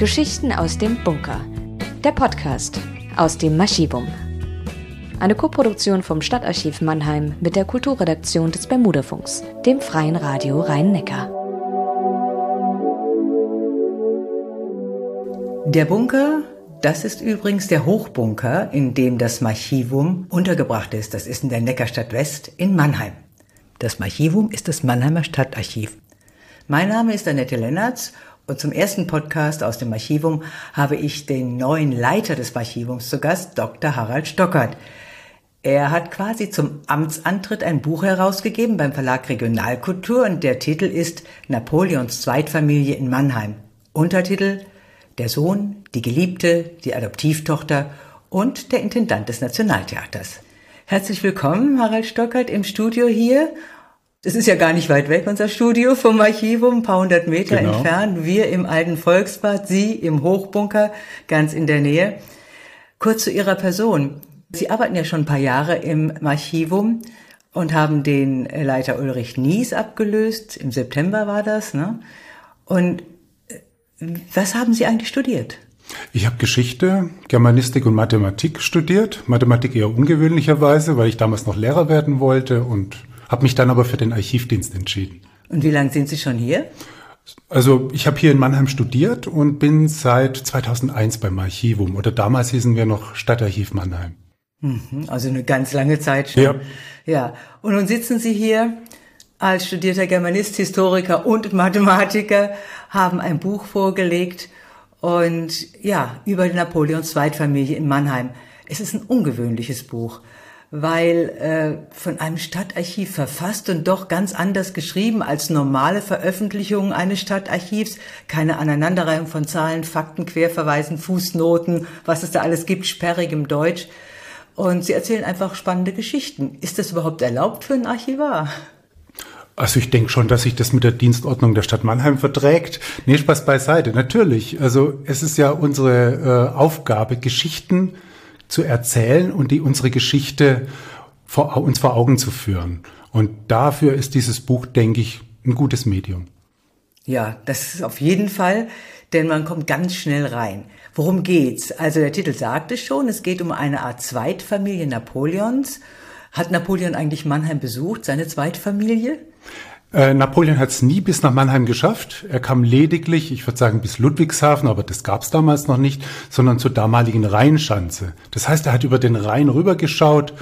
Geschichten aus dem Bunker. Der Podcast aus dem Marchivum. Eine Koproduktion vom Stadtarchiv Mannheim mit der Kulturredaktion des Bermudafunks, dem Freien Radio Rhein-Neckar. Der Bunker, das ist übrigens der Hochbunker, in dem das Marchivum untergebracht ist. Das ist in der Neckarstadt West in Mannheim. Das Marchivum ist das Mannheimer Stadtarchiv. Mein Name ist Annette Lennartz und zum ersten Podcast aus dem Marchivum habe ich den neuen Leiter des Marchivums zu Gast, Dr. Harald Stockert. Er hat quasi zum Amtsantritt ein Buch herausgegeben beim Verlag Regionalkultur und der Titel ist Napoleons Zweitfamilie in Mannheim. Untertitel: Der Sohn, die Geliebte, die Adoptivtochter und der Intendant des Nationaltheaters. Herzlich willkommen, Harald Stockert, im Studio hier. Es ist ja gar nicht weit weg, unser Studio vom Marchivum, ein paar hundert Meter entfernt. Wir im alten Volksbad, Sie im Hochbunker, ganz in der Nähe. Kurz zu Ihrer Person. Sie arbeiten ja schon ein paar Jahre im Marchivum und haben den Leiter Ulrich Nies abgelöst. Im September war das, ne? Und was haben Sie eigentlich studiert? Ich habe Geschichte, Germanistik und Mathematik studiert. Mathematik eher ungewöhnlicherweise, weil ich damals noch Lehrer werden wollte und habe mich dann aber für den Archivdienst entschieden. Und wie lange sind Sie schon hier? Also ich habe hier in Mannheim studiert und bin seit 2001 beim Archivum. Oder damals hießen wir noch Stadtarchiv Mannheim. Also eine ganz lange Zeit schon. Ja. Und nun sitzen Sie hier als studierter Germanist, Historiker und Mathematiker, haben ein Buch vorgelegt und ja, über Napoleons Zweitfamilie in Mannheim. Es ist ein ungewöhnliches Buch, weil von einem Stadtarchiv verfasst und doch ganz anders geschrieben als normale Veröffentlichungen eines Stadtarchivs. Keine Aneinanderreihung von Zahlen, Fakten, Querverweisen, Fußnoten, was es da alles gibt, sperrigem Deutsch. Und Sie erzählen einfach spannende Geschichten. Ist das überhaupt erlaubt für einen Archivar? Also ich denke schon, dass sich das mit der Dienstordnung der Stadt Mannheim verträgt. Nee, Spaß beiseite, natürlich. Also es ist ja unsere Aufgabe, Geschichten zu erzählen und die unsere Geschichte uns vor Augen zu führen. Und dafür ist dieses Buch, denke ich, ein gutes Medium. Ja, das ist auf jeden Fall, denn man kommt ganz schnell rein. Worum geht's? Also der Titel sagt es schon, es geht um eine Art Zweitfamilie Napoleons. Hat Napoleon eigentlich Mannheim besucht, seine Zweitfamilie? Napoleon hat es nie bis nach Mannheim geschafft. Er kam lediglich, ich würde sagen, bis Ludwigshafen, aber das gab es damals noch nicht, sondern zur damaligen Rheinschanze. Das heißt, er hat über den Rhein rübergeschaut,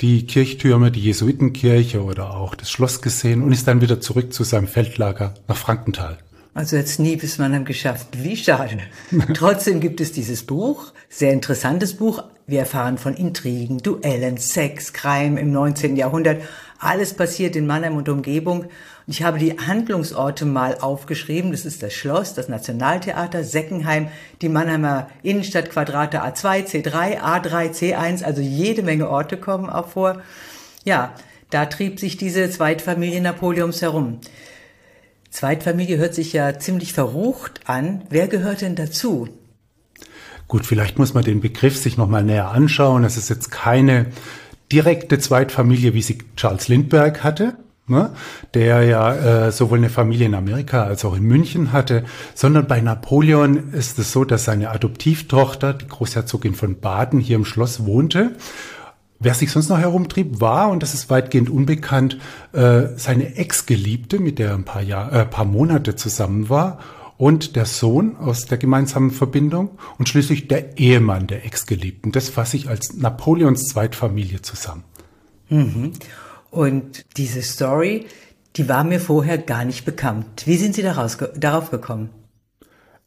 die Kirchtürme, die Jesuitenkirche oder auch das Schloss gesehen und ist dann wieder zurück zu seinem Feldlager nach Frankenthal. Also er hat es nie bis Mannheim geschafft. Wie schade. Trotzdem gibt es dieses Buch, sehr interessantes Buch. Wir erfahren von Intrigen, Duellen, Sex, Crime im 19. Jahrhundert. Alles passiert in Mannheim und Umgebung. Und ich habe die Handlungsorte mal aufgeschrieben. Das ist das Schloss, das Nationaltheater, Seckenheim, die Mannheimer Innenstadt, Quadrate A2, C3, A3, C1. Also jede Menge Orte kommen auch vor. Ja, da trieb sich diese Zweitfamilie Napoleons herum. Zweitfamilie hört sich ja ziemlich verrucht an. Wer gehört denn dazu? Gut, vielleicht muss man den Begriff sich nochmal näher anschauen. Das ist jetzt keine direkte Zweitfamilie, wie sie Charles Lindbergh hatte, ne? Der ja sowohl eine Familie in Amerika als auch in München hatte, sondern bei Napoleon ist es so, dass seine Adoptivtochter, die Großherzogin von Baden, hier im Schloss wohnte. Wer sich sonst noch herumtrieb, war, und das ist weitgehend unbekannt, seine Ex-Geliebte, mit der er ein paar Monate zusammen war, und der Sohn aus der gemeinsamen Verbindung und schließlich der Ehemann der Ex-Geliebten. Das fasse ich als Napoleons Zweitfamilie zusammen. Mhm. Und diese Story, die war mir vorher gar nicht bekannt. Wie sind Sie darauf gekommen?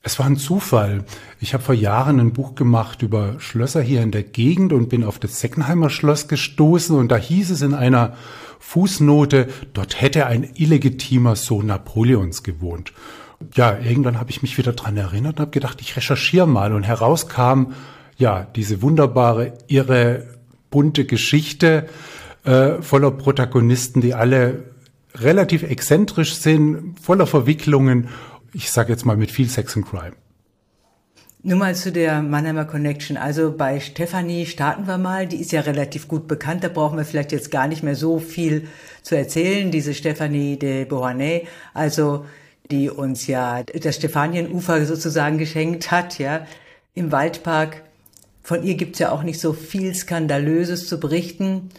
Es war ein Zufall. Ich habe vor Jahren ein Buch gemacht über Schlösser hier in der Gegend und bin auf das Seckenheimer Schloss gestoßen und da hieß es in einer Fußnote, dort hätte ein illegitimer Sohn Napoleons gewohnt. Ja, irgendwann habe ich mich wieder dran erinnert und habe gedacht, ich recherchiere mal und herauskam, ja, diese wunderbare, irre, bunte Geschichte voller Protagonisten, die alle relativ exzentrisch sind, voller Verwicklungen. Ich sage jetzt mal mit viel Sex und Crime. Nur mal zu der Mannheimer Connection. Also bei Stephanie starten wir mal. Die ist ja relativ gut bekannt. Da brauchen wir vielleicht jetzt gar nicht mehr so viel zu erzählen. Diese Stephanie de Beauharnais. Also die uns ja das Stephanienufer sozusagen geschenkt hat, ja, im Waldpark. Von ihr gibt's ja auch nicht so viel Skandalöses zu berichten.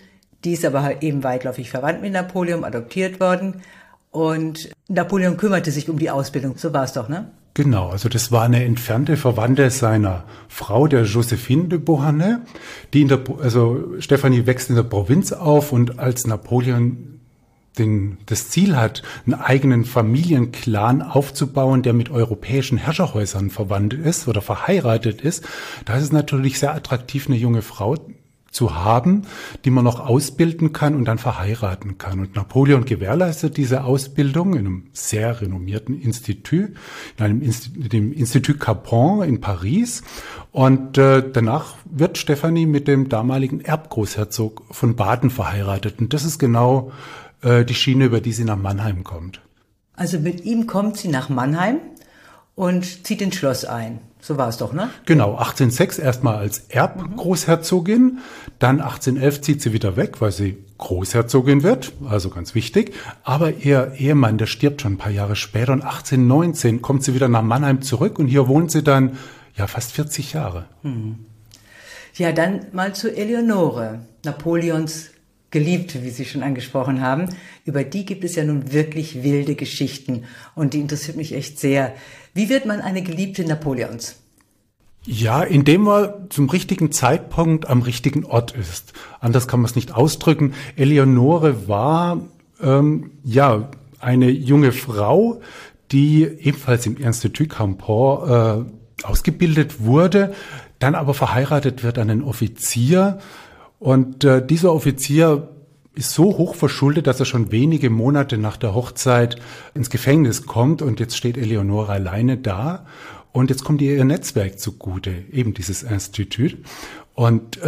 Die ist aber eben weitläufig verwandt mit Napoleon, adoptiert worden. Und Napoleon kümmerte sich um die Ausbildung, so war es doch, ne? Genau, also das war eine entfernte Verwandte seiner Frau, der Josephine de Beauharnais. Also Stephanie wächst in der Provinz auf und als Napoleon das Ziel hat, einen eigenen Familienclan aufzubauen, der mit europäischen Herrscherhäusern verwandt ist oder verheiratet ist, da ist es natürlich sehr attraktiv, eine junge Frau zu haben, die man noch ausbilden kann und dann verheiraten kann. Und Napoleon gewährleistet diese Ausbildung in einem sehr renommierten Institut, dem Institut Capron in Paris. Und danach wird Stephanie mit dem damaligen Erbgroßherzog von Baden verheiratet. Und das ist genau die Schiene, über die sie nach Mannheim kommt. Also mit ihm kommt sie nach Mannheim und zieht ins Schloss ein. So war es doch, ne? Genau, 1806 erstmal als Erbgroßherzogin, dann 1811 zieht sie wieder weg, weil sie Großherzogin wird, also ganz wichtig. Aber ihr Ehemann, der stirbt schon ein paar Jahre später und 1819 kommt sie wieder nach Mannheim zurück und hier wohnt sie dann ja fast 40 Jahre. Mhm. Ja, dann mal zu Eleonore, Napoleons Geliebte, wie Sie schon angesprochen haben. Über die gibt es ja nun wirklich wilde Geschichten und die interessiert mich echt sehr. Wie wird man eine Geliebte Napoleons? Ja, indem man zum richtigen Zeitpunkt am richtigen Ort ist. Anders kann man es nicht ausdrücken. Eleonore war eine junge Frau, die ebenfalls im Institut Campor ausgebildet wurde, dann aber verheiratet wird an einen Offizier. Und dieser Offizier ist so hoch verschuldet, dass er schon wenige Monate nach der Hochzeit ins Gefängnis kommt. Und jetzt steht Eleonore alleine da. Und jetzt kommt ihr Netzwerk zugute, eben dieses Institut. Und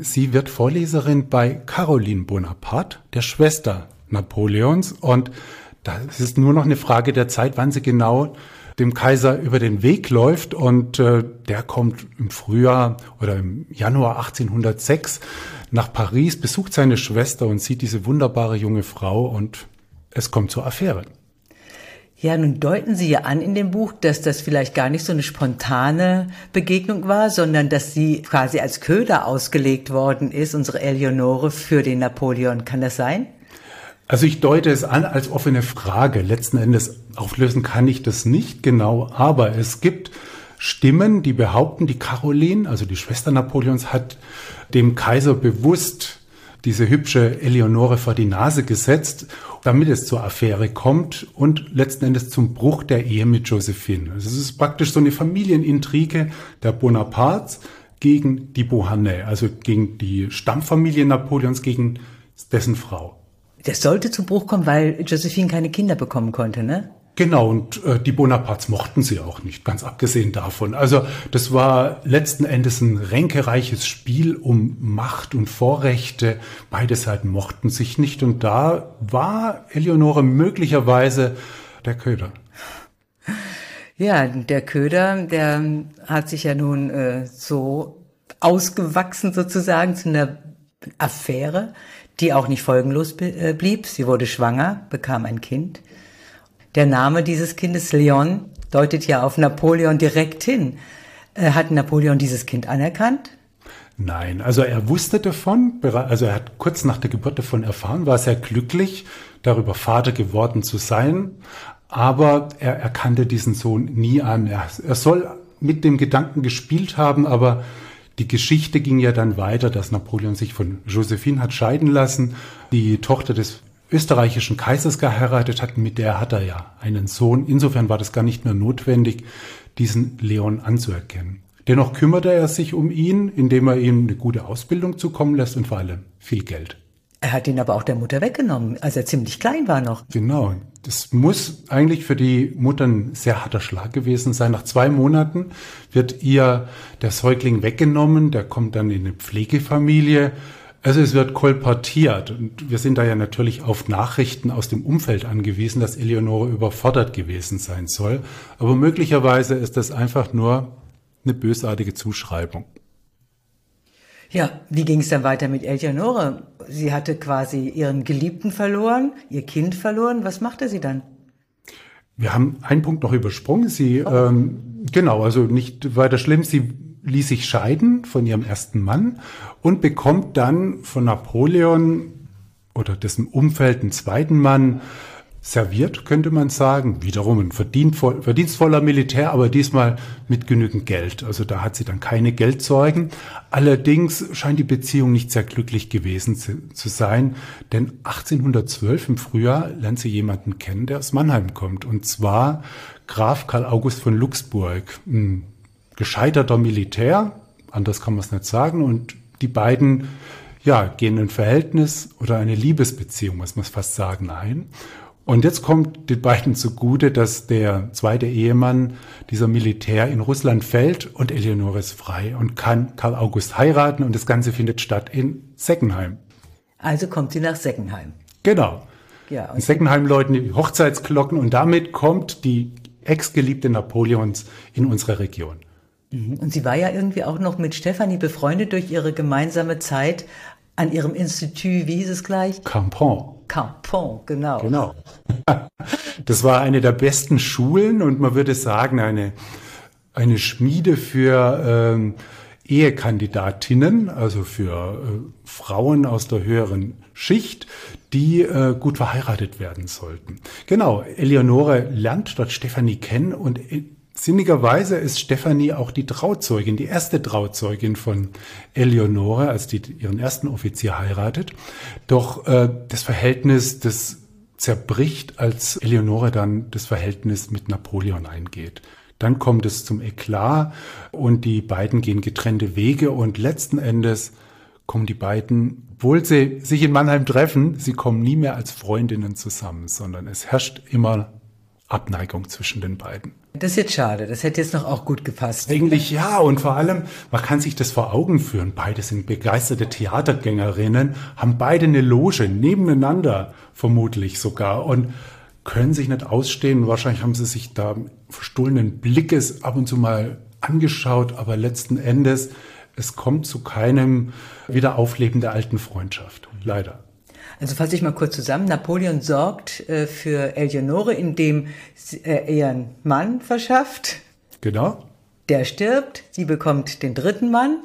sie wird Vorleserin bei Caroline Bonaparte, der Schwester Napoleons. Und das ist nur noch eine Frage der Zeit, wann sie genau dem Kaiser über den Weg läuft und der kommt im Frühjahr oder im Januar 1806 nach Paris, besucht seine Schwester und sieht diese wunderbare junge Frau und es kommt zur Affäre. Ja, nun deuten Sie ja an in dem Buch, dass das vielleicht gar nicht so eine spontane Begegnung war, sondern dass sie quasi als Köder ausgelegt worden ist, unsere Eleonore, für den Napoleon. Kann das sein? Also ich deute es an als offene Frage. Letzten Endes auflösen kann ich das nicht genau, aber es gibt Stimmen, die behaupten, die Caroline, also die Schwester Napoleons, hat dem Kaiser bewusst diese hübsche Eleonore vor die Nase gesetzt, damit es zur Affäre kommt und letzten Endes zum Bruch der Ehe mit Josephine. Also es ist praktisch so eine Familienintrige der Bonapartes gegen die Beauharnais, also gegen die Stammfamilie Napoleons, gegen dessen Frau. Das sollte zu Bruch kommen, weil Josephine keine Kinder bekommen konnte, ne? Genau, und die Bonapartes mochten sie auch nicht, ganz abgesehen davon. Also das war letzten Endes ein ränkereiches Spiel um Macht und Vorrechte. Beide Seiten mochten sich nicht und da war Eleonore möglicherweise der Köder. Ja, der Köder, der hat sich ja nun so ausgewachsen sozusagen zu einer Affäre, die auch nicht folgenlos blieb. Sie wurde schwanger, bekam ein Kind. Der Name dieses Kindes, Leon, deutet ja auf Napoleon direkt hin. Hat Napoleon dieses Kind anerkannt? Nein, also er wusste davon, also er hat kurz nach der Geburt davon erfahren, war sehr glücklich, darüber Vater geworden zu sein, aber er erkannte diesen Sohn nie an. Er soll mit dem Gedanken gespielt haben, aber die Geschichte ging ja dann weiter, dass Napoleon sich von Josephine hat scheiden lassen, die Tochter des österreichischen Kaisers geheiratet hat, mit der hat er ja einen Sohn. Insofern war das gar nicht mehr notwendig, diesen Leon anzuerkennen. Dennoch kümmerte er sich um ihn, indem er ihm eine gute Ausbildung zukommen lässt und vor allem viel Geld. Er hat ihn aber auch der Mutter weggenommen, als er ziemlich klein war noch. Genau. Das muss eigentlich für die Mutter ein sehr harter Schlag gewesen sein. Nach 2 Monaten wird ihr der Säugling weggenommen, der kommt dann in eine Pflegefamilie. Also es wird kolportiert und wir sind da ja natürlich auf Nachrichten aus dem Umfeld angewiesen, dass Eleonore überfordert gewesen sein soll. Aber möglicherweise ist das einfach nur eine bösartige Zuschreibung. Ja, wie ging es dann weiter mit Eleonore? Sie hatte quasi ihren Geliebten verloren, ihr Kind verloren. Was machte sie dann? Wir haben einen Punkt noch übersprungen. Sie, genau, also nicht weiter schlimm. Sie ließ sich scheiden von ihrem ersten Mann und bekommt dann von Napoleon oder dessen Umfeld einen zweiten Mann serviert, könnte man sagen. Wiederum ein verdienstvoller Militär, aber diesmal mit genügend Geld. Also da hat sie dann keine Geldsorgen. Allerdings scheint die Beziehung nicht sehr glücklich gewesen zu sein, denn 1812 im Frühjahr lernt sie jemanden kennen, der aus Mannheim kommt, und zwar Graf Karl August von Luxburg, ein gescheiterter Militär, anders kann man es nicht sagen, und die beiden gehen in ein Verhältnis oder eine Liebesbeziehung, muss man fast sagen, ein. Und jetzt kommt den beiden zugute, dass der zweite Ehemann, dieser Militär, in Russland fällt und Eleonore ist frei und kann Karl August heiraten, und das Ganze findet statt in Seckenheim. Also kommt sie nach Seckenheim. Genau. Ja, in Seckenheim läuten die Hochzeitsglocken und damit kommt die Ex-Geliebte Napoleons in unsere Region. Und sie war ja irgendwie auch noch mit Stephanie befreundet durch ihre gemeinsame Zeit an ihrem Institut, wie hieß es gleich? Capron. Capron, genau. Genau. Das war eine der besten Schulen und man würde sagen eine Schmiede für Ehekandidatinnen, also für Frauen aus der höheren Schicht, die gut verheiratet werden sollten. Genau, Eleonore lernt dort Stephanie kennen und sinnigerweise ist Stephanie auch die Trauzeugin, die erste Trauzeugin von Eleonore, als die ihren ersten Offizier heiratet. Doch das Verhältnis, das zerbricht, als Eleonore dann das Verhältnis mit Napoleon eingeht. Dann kommt es zum Eklat und die beiden gehen getrennte Wege und letzten Endes kommen die beiden, obwohl sie sich in Mannheim treffen, sie kommen nie mehr als Freundinnen zusammen, sondern es herrscht immer Abneigung zwischen den beiden. Das ist jetzt schade, das hätte jetzt noch auch gut gepasst. Eigentlich ja, und vor allem, man kann sich das vor Augen führen. Beide sind begeisterte Theatergängerinnen, haben beide eine Loge, nebeneinander vermutlich sogar, und können sich nicht ausstehen. Wahrscheinlich haben sie sich da verstohlenen Blickes ab und zu mal angeschaut, aber letzten Endes, es kommt zu keinem Wiederaufleben der alten Freundschaft, leider. Also fasse ich mal kurz zusammen. Napoleon sorgt für Eleonore, indem er ihren Mann verschafft. Genau. Der stirbt, sie bekommt den dritten Mann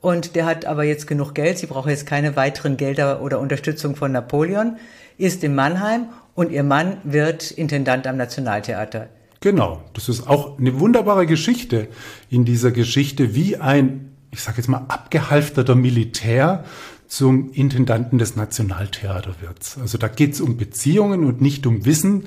und der hat aber jetzt genug Geld. Sie braucht jetzt keine weiteren Gelder oder Unterstützung von Napoleon, ist in Mannheim und ihr Mann wird Intendant am Nationaltheater. Genau, das ist auch eine wunderbare Geschichte in dieser Geschichte, wie ein, ich sage jetzt mal, abgehalfterter Militär zum Intendanten des Nationaltheaters wird. Also da geht es um Beziehungen und nicht um Wissen.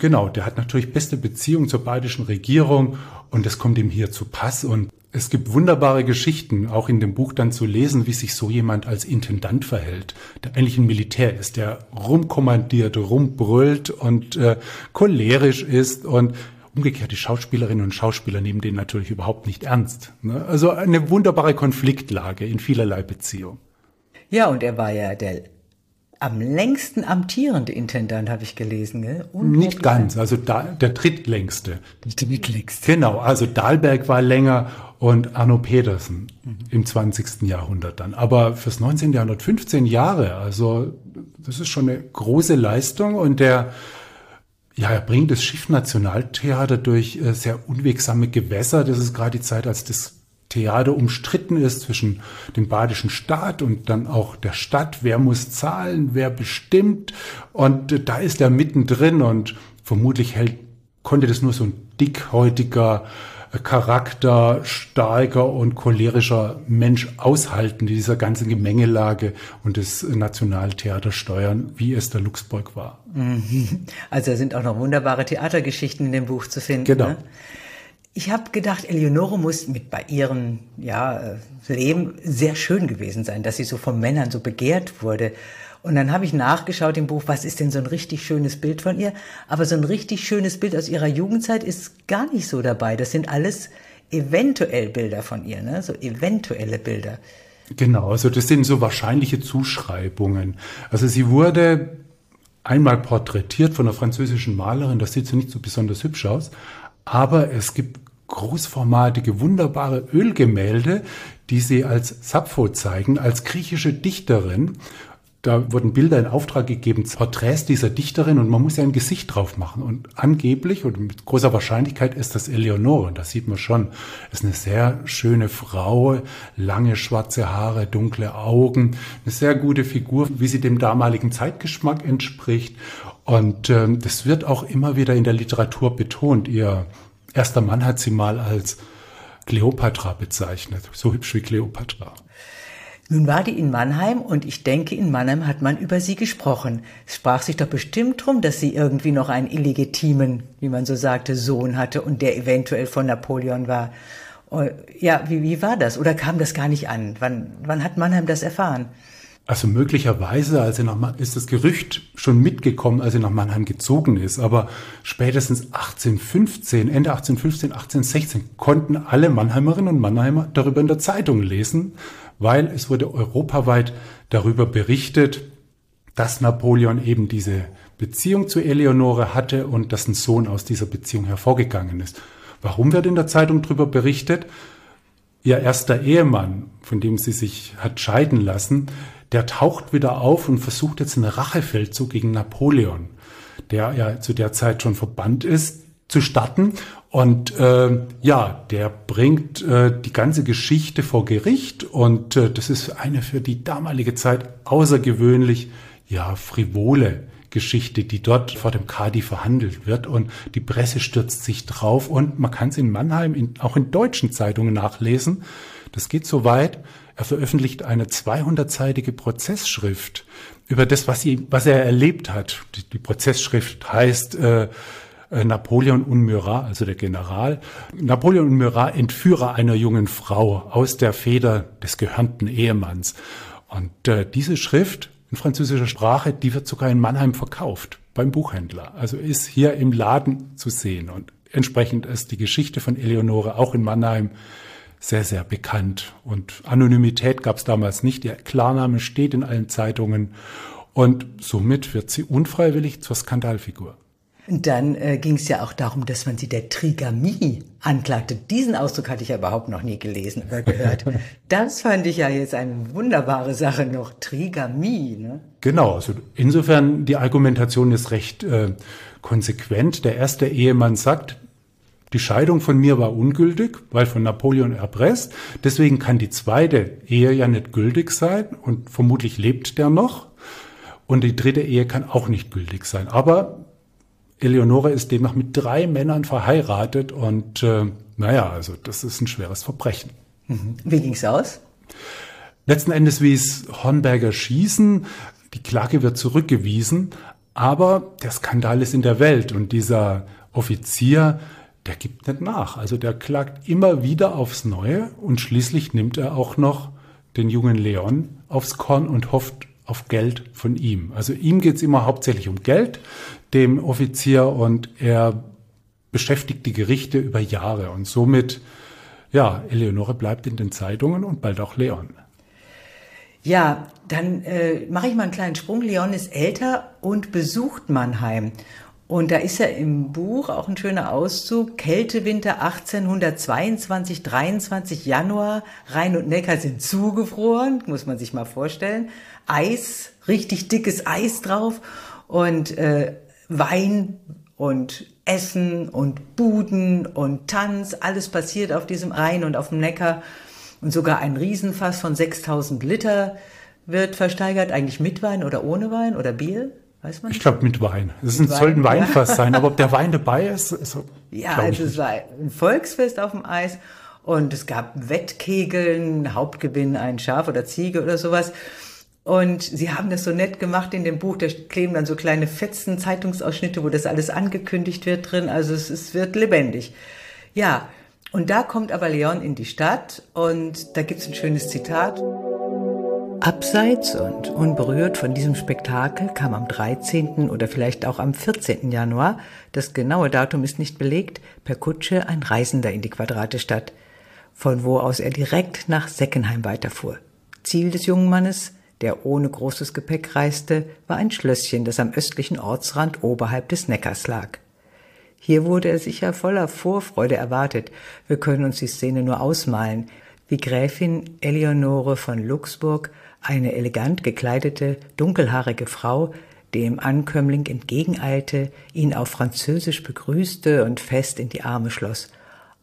Genau, der hat natürlich beste Beziehungen zur bayerischen Regierung und das kommt ihm hier zu Pass. Und es gibt wunderbare Geschichten, auch in dem Buch dann zu lesen, wie sich so jemand als Intendant verhält, der eigentlich ein Militär ist, der rumkommandiert, rumbrüllt und cholerisch ist. Und umgekehrt, die Schauspielerinnen und Schauspieler nehmen den natürlich überhaupt nicht ernst. Ne? Also eine wunderbare Konfliktlage in vielerlei Beziehung. Ja, und er war ja der am längsten amtierende Intendant, habe ich gelesen. Gell? Nicht ganz, also der drittlängste. Der drittlängste. Genau, also Dahlberg war länger und Arno Petersen im 20. Jahrhundert dann. Aber fürs 19. Jahrhundert 15 Jahre, also das ist schon eine große Leistung. Und er bringt das Schiff Nationaltheater durch sehr unwegsame Gewässer. Das ist gerade die Zeit, als das Theater umstritten ist zwischen dem badischen Staat und dann auch der Stadt. Wer muss zahlen, wer bestimmt? Und da ist er mittendrin und vermutlich konnte das nur so ein dickhäutiger Charakter, starker und cholerischer Mensch aushalten, dieser ganzen Gemengelage und das Nationaltheater steuern, wie es der Luxburg war. Also da sind auch noch wunderbare Theatergeschichten in dem Buch zu finden. Genau. Ne? Ich habe gedacht, Eleonore muss bei ihrem Leben sehr schön gewesen sein, dass sie so von Männern so begehrt wurde. Und dann habe ich nachgeschaut im Buch, was ist denn so ein richtig schönes Bild von ihr? Aber so ein richtig schönes Bild aus ihrer Jugendzeit ist gar nicht so dabei. Das sind alles eventuell Bilder von ihr, ne? So eventuelle Bilder. Genau, also das sind so wahrscheinliche Zuschreibungen. Also sie wurde einmal porträtiert von einer französischen Malerin, das sieht sie nicht so besonders hübsch aus. Aber es gibt großformatige, wunderbare Ölgemälde, die sie als Sappho zeigen, als griechische Dichterin. Da wurden Bilder in Auftrag gegeben, Porträts dieser Dichterin, und man muss ja ein Gesicht drauf machen. Und angeblich und mit großer Wahrscheinlichkeit ist das Eleonore. Und das sieht man schon. Das ist eine sehr schöne Frau, lange schwarze Haare, dunkle Augen, eine sehr gute Figur, wie sie dem damaligen Zeitgeschmack entspricht. Und das wird auch immer wieder in der Literatur betont. Ihr erster Mann hat sie mal als Kleopatra bezeichnet, so hübsch wie Kleopatra. Nun war die in Mannheim, und ich denke, in Mannheim hat man über sie gesprochen. Es sprach sich doch bestimmt drum, dass sie irgendwie noch einen illegitimen, wie man so sagte, Sohn hatte und der eventuell von Napoleon war. Ja, wie war das? Oder kam das gar nicht an? Wann hat Mannheim das erfahren? Also möglicherweise ist das Gerücht schon mitgekommen, als er nach Mannheim gezogen ist. Aber spätestens 1815, Ende 1815, 1816 konnten alle Mannheimerinnen und Mannheimer darüber in der Zeitung lesen, weil es wurde europaweit darüber berichtet, dass Napoleon eben diese Beziehung zu Eleonore hatte und dass ein Sohn aus dieser Beziehung hervorgegangen ist. Warum wird in der Zeitung darüber berichtet? Ihr erster Ehemann, von dem sie sich hat scheiden lassen, der taucht wieder auf und versucht jetzt einen Rachefeldzug gegen Napoleon, der ja zu der Zeit schon verbannt ist, zu starten. Und der bringt die ganze Geschichte vor Gericht, und das ist eine für die damalige Zeit außergewöhnlich, ja, frivole Geschichte, die dort vor dem Kadi verhandelt wird, und die Presse stürzt sich drauf, und man kann es in Mannheim auch in deutschen Zeitungen nachlesen. Das geht so weit, er veröffentlicht eine 200-seitige Prozessschrift über das, was er erlebt hat. Die Prozessschrift heißt Napoleon und Murat, also der General. Napoleon und Murat, Entführer einer jungen Frau aus der Feder des gehörnten Ehemanns. Und diese Schrift in französischer Sprache, die wird sogar in Mannheim verkauft, beim Buchhändler. Also ist hier im Laden zu sehen. Und entsprechend ist die Geschichte von Eleonore auch in Mannheim sehr, sehr bekannt. Und Anonymität gab es damals nicht. Ihr Klarname steht in allen Zeitungen. Und somit wird sie unfreiwillig zur Skandalfigur. Dann ging es ja auch darum, dass man sie der Trigamie anklagte. Diesen Ausdruck hatte ich ja überhaupt noch nie gelesen oder gehört. Das fand ich ja jetzt eine wunderbare Sache noch, Trigamie. Ne? Genau, also insofern die Argumentation ist recht konsequent. Der erste Ehemann sagt, die Scheidung von mir war ungültig, weil von Napoleon erpresst. Deswegen kann die zweite Ehe ja nicht gültig sein, und vermutlich lebt der noch. Und die dritte Ehe kann auch nicht gültig sein. Aber Eleonore ist demnach mit 3 Männern verheiratet, und also das ist ein schweres Verbrechen. Wie ging's aus? Letzten Endes wie es Hornberger Schießen. Die Klage wird zurückgewiesen, aber der Skandal ist in der Welt, und dieser Offizier, der gibt nicht nach. Also der klagt immer wieder aufs Neue, und schließlich nimmt er auch noch den jungen Leon aufs Korn und hofft auf Geld von ihm. Also ihm geht's immer hauptsächlich um Geld, dem Offizier, und er beschäftigt die Gerichte über Jahre. Und somit, ja, Eleonore bleibt in den Zeitungen und bald auch Leon. Ja, dann mache ich mal einen kleinen Sprung. Leon ist älter und besucht Mannheim. Und da ist ja im Buch auch ein schöner Auszug. Kältewinter 1822, 23 Januar. Rhein und Neckar sind zugefroren, muss man sich mal vorstellen. Eis, richtig dickes Eis drauf. Und Wein und Essen und Buden und Tanz. Alles passiert auf diesem Rhein und auf dem Neckar. Und sogar ein Riesenfass von 6000 Liter wird versteigert. Eigentlich mit Wein oder ohne Wein oder Bier? Weiß man nicht? Ich glaube, mit Wein. Es soll ein Weinfass sein, aber ob der Wein dabei ist, es war ein Volksfest auf dem Eis, und es gab Wettkegeln, Hauptgewinn ein Schaf oder Ziege oder sowas. Und sie haben das so nett gemacht in dem Buch, da kleben dann so kleine Fetzen, Zeitungsausschnitte, wo das alles angekündigt wird drin, also es wird lebendig. Ja, und da kommt aber Leon in die Stadt, und da gibt's ein schönes Zitat. Abseits und unberührt von diesem Spektakel kam am 13. oder vielleicht auch am 14. Januar, das genaue Datum ist nicht belegt, per Kutsche ein Reisender in die Quadratestadt, von wo aus er direkt nach Seckenheim weiterfuhr. Ziel des jungen Mannes, der ohne großes Gepäck reiste, war ein Schlösschen, das am östlichen Ortsrand oberhalb des Neckars lag. Hier wurde er sicher voller Vorfreude erwartet. Wir können uns die Szene nur ausmalen. wie Gräfin Eleonore von Luxburg, eine elegant gekleidete, dunkelhaarige Frau, dem Ankömmling entgegeneilte, ihn auf Französisch begrüßte und fest in die Arme schloss.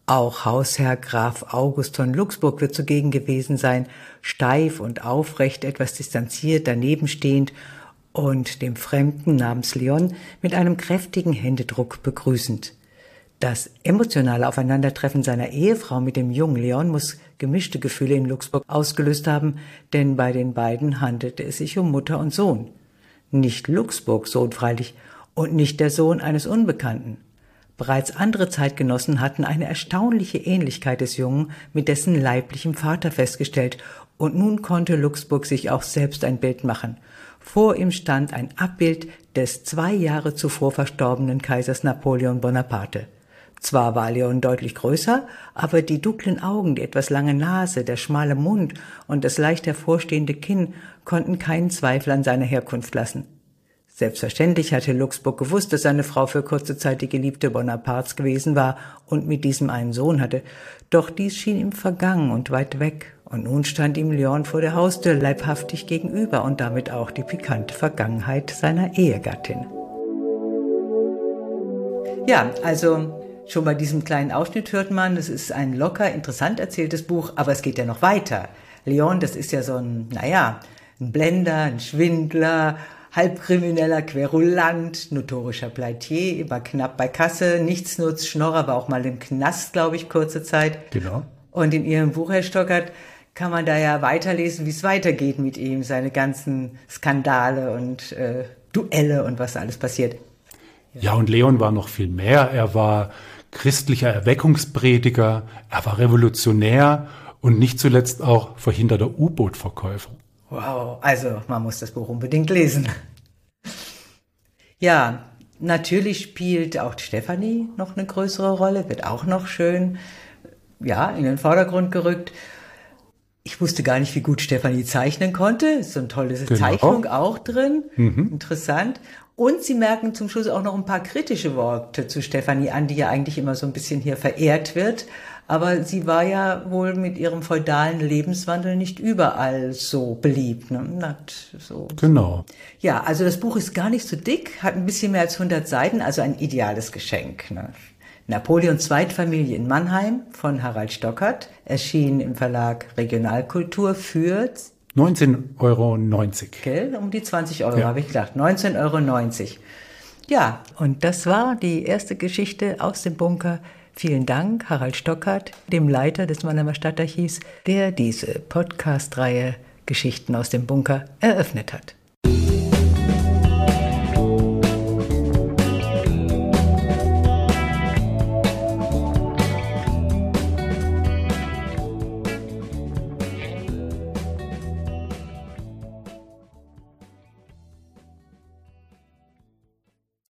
Auch Hausherr Graf August von Luxburg wird zugegen gewesen sein, steif und aufrecht, etwas distanziert, daneben stehend und dem Fremden namens Leon mit einem kräftigen Händedruck begrüßend. Das emotionale Aufeinandertreffen seiner Ehefrau mit dem jungen Leon muss gemischte Gefühle in Luxburg ausgelöst haben, denn bei den beiden handelte es sich um Mutter und Sohn. Nicht Luxburgs Sohn freilich und nicht der Sohn eines Unbekannten. Bereits andere Zeitgenossen hatten eine erstaunliche Ähnlichkeit des Jungen mit dessen leiblichem Vater festgestellt, und nun konnte Luxburg sich auch selbst ein Bild machen. Vor ihm stand ein Abbild des 2 Jahre zuvor verstorbenen Kaisers Napoleon Bonaparte. Zwar war Leon deutlich größer, aber die dunklen Augen, die etwas lange Nase, der schmale Mund und das leicht hervorstehende Kinn konnten keinen Zweifel an seiner Herkunft lassen. Selbstverständlich hatte Luxburg gewusst, dass seine Frau für kurze Zeit die Geliebte Bonapartes gewesen war und mit diesem einen Sohn hatte, doch dies schien ihm vergangen und weit weg, und nun stand ihm Leon vor der Haustür leibhaftig gegenüber und damit auch die pikante Vergangenheit seiner Ehegattin. Ja, also schon bei diesem kleinen Ausschnitt hört man, es ist ein locker, interessant erzähltes Buch, aber es geht ja noch weiter. Leon, das ist ja so ein, ein Blender, ein Schwindler, halbkrimineller Querulant, notorischer Pleitier, immer knapp bei Kasse, Nichtsnutz, Schnorrer, war auch mal im Knast, glaube ich, kurze Zeit. Genau. Und in Ihrem Buch, Herr Stockert, kann man da ja weiterlesen, wie es weitergeht mit ihm, seine ganzen Skandale und Duelle und was alles passiert. Ja, und Leon war noch viel mehr. Er war christlicher Erweckungsprediger, er war Revolutionär und nicht zuletzt auch verhinderter U-Boot-Verkäufer. Wow, also man muss das Buch unbedingt lesen. Ja, natürlich spielt auch Stephanie noch eine größere Rolle, wird auch noch schön in den Vordergrund gerückt. Ich wusste gar nicht, wie gut Stephanie zeichnen konnte. So eine tolle Zeichnung auch drin, interessant. Und Sie merken zum Schluss auch noch ein paar kritische Worte zu Stephanie an, die ja eigentlich immer so ein bisschen hier verehrt wird. Aber sie war ja wohl mit ihrem feudalen Lebenswandel nicht überall so beliebt. Ne? So. Genau. Ja, also das Buch ist gar nicht so dick, hat ein bisschen mehr als 100 Seiten, also ein ideales Geschenk. Ne? Napoleons Zweitfamilie in Mannheim von Harald Stockert, erschien im Verlag Regionalkultur für 19,90 Euro. Gell? Um die 20 Euro, ja. Habe ich gedacht. 19,90 Euro. Ja, und das war die erste Geschichte aus dem Bunker. Vielen Dank, Harald Stockert, dem Leiter des Mannheimer Stadtarchivs, der diese Podcast-Reihe Geschichten aus dem Bunker eröffnet hat.